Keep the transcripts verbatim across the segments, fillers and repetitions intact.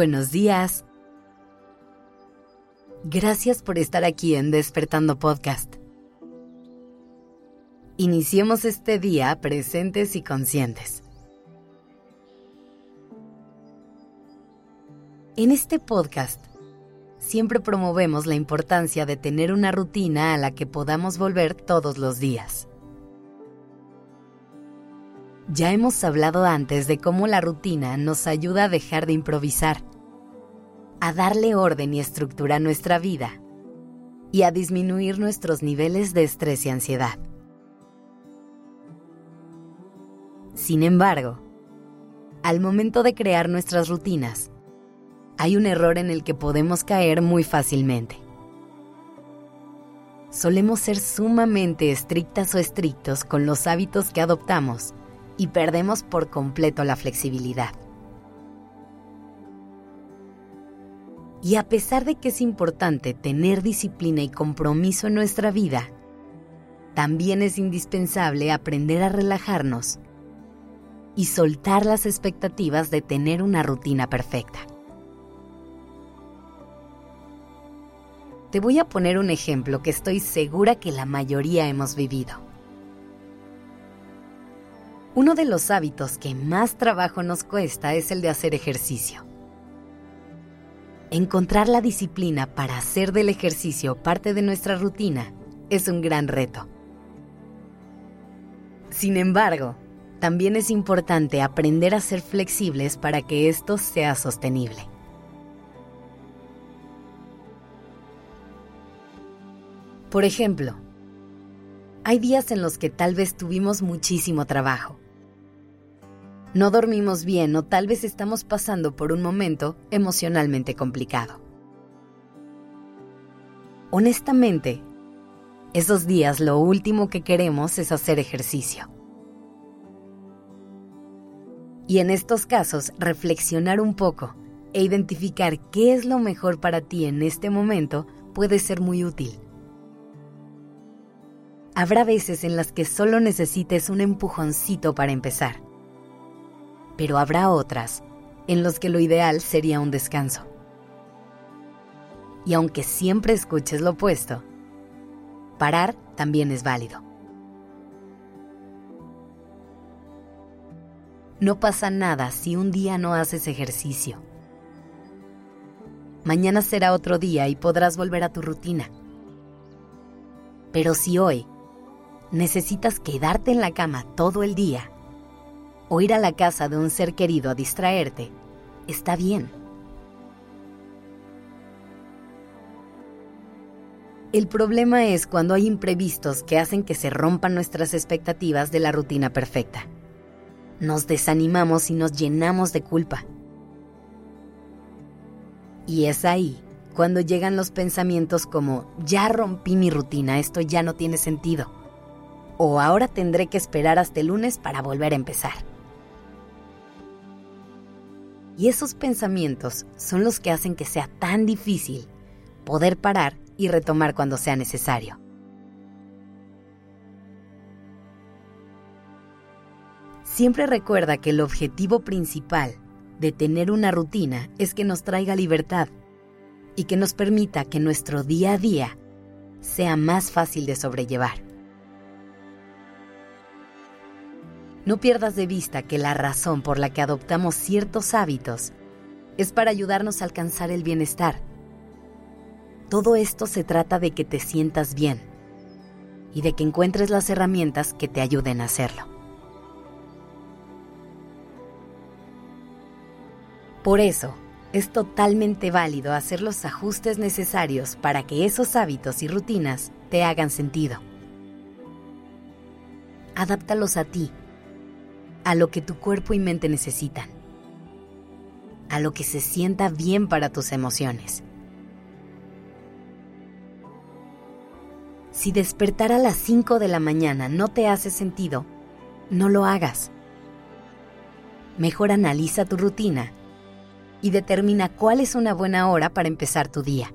Buenos días. Gracias por estar aquí en Despertando Podcast. Iniciemos este día presentes y conscientes. En este podcast, siempre promovemos la importancia de tener una rutina a la que podamos volver todos los días. Ya hemos hablado antes de cómo la rutina nos ayuda a dejar de improvisar, a darle orden y estructura a nuestra vida y a disminuir nuestros niveles de estrés y ansiedad. Sin embargo, al momento de crear nuestras rutinas, hay un error en el que podemos caer muy fácilmente. Solemos ser sumamente estrictas o estrictos con los hábitos que adoptamos y perdemos por completo la flexibilidad. Y a pesar de que es importante tener disciplina y compromiso en nuestra vida, también es indispensable aprender a relajarnos y soltar las expectativas de tener una rutina perfecta. Te voy a poner un ejemplo que estoy segura que la mayoría hemos vivido. Uno de los hábitos que más trabajo nos cuesta es el de hacer ejercicio. Encontrar la disciplina para hacer del ejercicio parte de nuestra rutina es un gran reto. Sin embargo, también es importante aprender a ser flexibles para que esto sea sostenible. Por ejemplo, hay días en los que tal vez tuvimos muchísimo trabajo. No dormimos bien o tal vez estamos pasando por un momento emocionalmente complicado. Honestamente, esos días lo último que queremos es hacer ejercicio. Y en estos casos, reflexionar un poco e identificar qué es lo mejor para ti en este momento puede ser muy útil. Habrá veces en las que solo necesites un empujoncito para empezar, pero habrá otras en las que lo ideal sería un descanso. Y aunque siempre escuches lo opuesto, parar también es válido. No pasa nada si un día no haces ejercicio. Mañana será otro día y podrás volver a tu rutina. Pero si hoy necesitas quedarte en la cama todo el día o ir a la casa de un ser querido a distraerte, está bien. El problema es cuando hay imprevistos que hacen que se rompan nuestras expectativas de la rutina perfecta. Nos desanimamos y nos llenamos de culpa. Y es ahí cuando llegan los pensamientos como, ya rompí mi rutina, esto ya no tiene sentido. O ahora tendré que esperar hasta el lunes para volver a empezar. Y esos pensamientos son los que hacen que sea tan difícil poder parar y retomar cuando sea necesario. Siempre recuerda que el objetivo principal de tener una rutina es que nos traiga libertad y que nos permita que nuestro día a día sea más fácil de sobrellevar. No pierdas de vista que la razón por la que adoptamos ciertos hábitos es para ayudarnos a alcanzar el bienestar. Todo esto se trata de que te sientas bien y de que encuentres las herramientas que te ayuden a hacerlo. Por eso, es totalmente válido hacer los ajustes necesarios para que esos hábitos y rutinas te hagan sentido. Adáptalos a ti, a lo que tu cuerpo y mente necesitan, a lo que se sienta bien para tus emociones. Si despertar a las cinco de la mañana no te hace sentido, no lo hagas. Mejor analiza tu rutina y determina cuál es una buena hora para empezar tu día.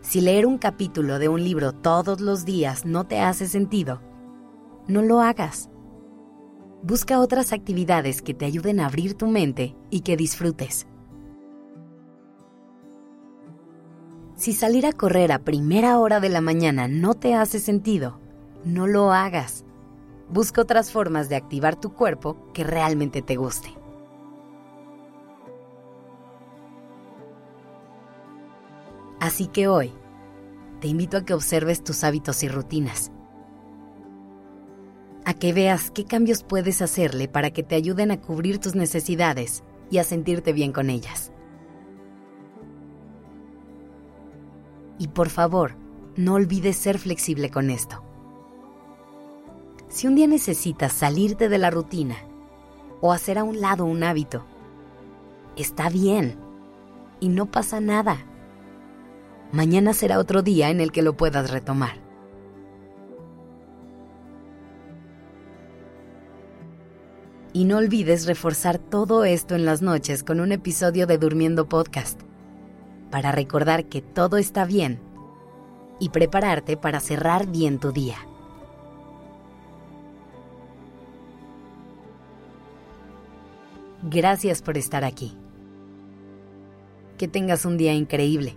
Si leer un capítulo de un libro todos los días no te hace sentido, no lo hagas. Busca otras actividades que te ayuden a abrir tu mente y que disfrutes. Si salir a correr a primera hora de la mañana no te hace sentido, no lo hagas. Busca otras formas de activar tu cuerpo que realmente te guste. Así que hoy, te invito a que observes tus hábitos y rutinas. A que veas qué cambios puedes hacerle para que te ayuden a cubrir tus necesidades y a sentirte bien con ellas. Y por favor, no olvides ser flexible con esto. Si un día necesitas salirte de la rutina o hacer a un lado un hábito, está bien y no pasa nada. Mañana será otro día en el que lo puedas retomar. Y no olvides reforzar todo esto en las noches con un episodio de Durmiendo Podcast, para recordar que todo está bien y prepararte para cerrar bien tu día. Gracias por estar aquí. Que tengas un día increíble.